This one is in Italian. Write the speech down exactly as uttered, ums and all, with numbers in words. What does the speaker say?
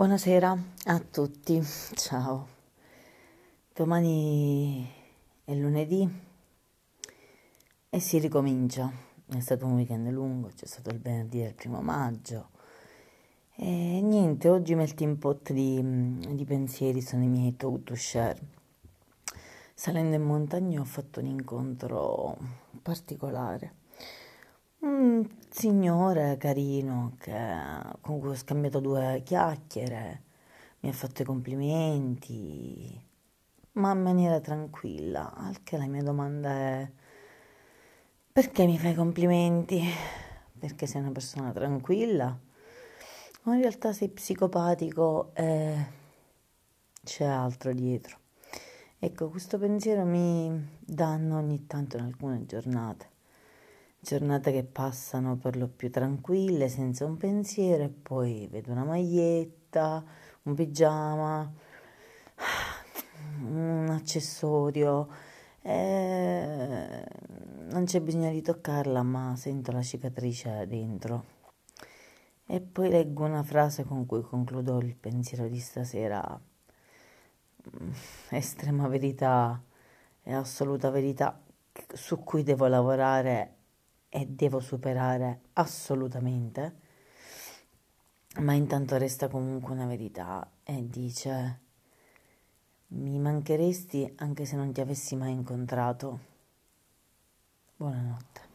Buonasera a tutti, ciao. Domani è lunedì e si ricomincia. È stato un weekend lungo, c'è stato il venerdì del primo maggio e niente, oggi melting pot di, di pensieri sono i miei thought to share. Salendo in montagna ho fatto un incontro particolare. Un signore carino che, con cui ho scambiato due chiacchiere, mi ha fatto i complimenti, ma in maniera tranquilla, al che la mia domanda è: perché mi fai complimenti? Perché sei una persona tranquilla? Ma in realtà sei psicopatico e c'è altro dietro. Ecco, questo pensiero mi danno ogni tanto in alcune giornate. Giornate che passano per lo più tranquille, senza un pensiero, e poi vedo una maglietta, un pigiama, un accessorio, e non c'è bisogno di toccarla, ma sento la cicatrice dentro. E poi leggo una frase con cui concludo il pensiero di stasera: estrema verità e assoluta verità su cui devo lavorare e devo superare assolutamente, ma intanto resta comunque una verità e dice: mi mancheresti anche se non ti avessi mai incontrato. Buonanotte.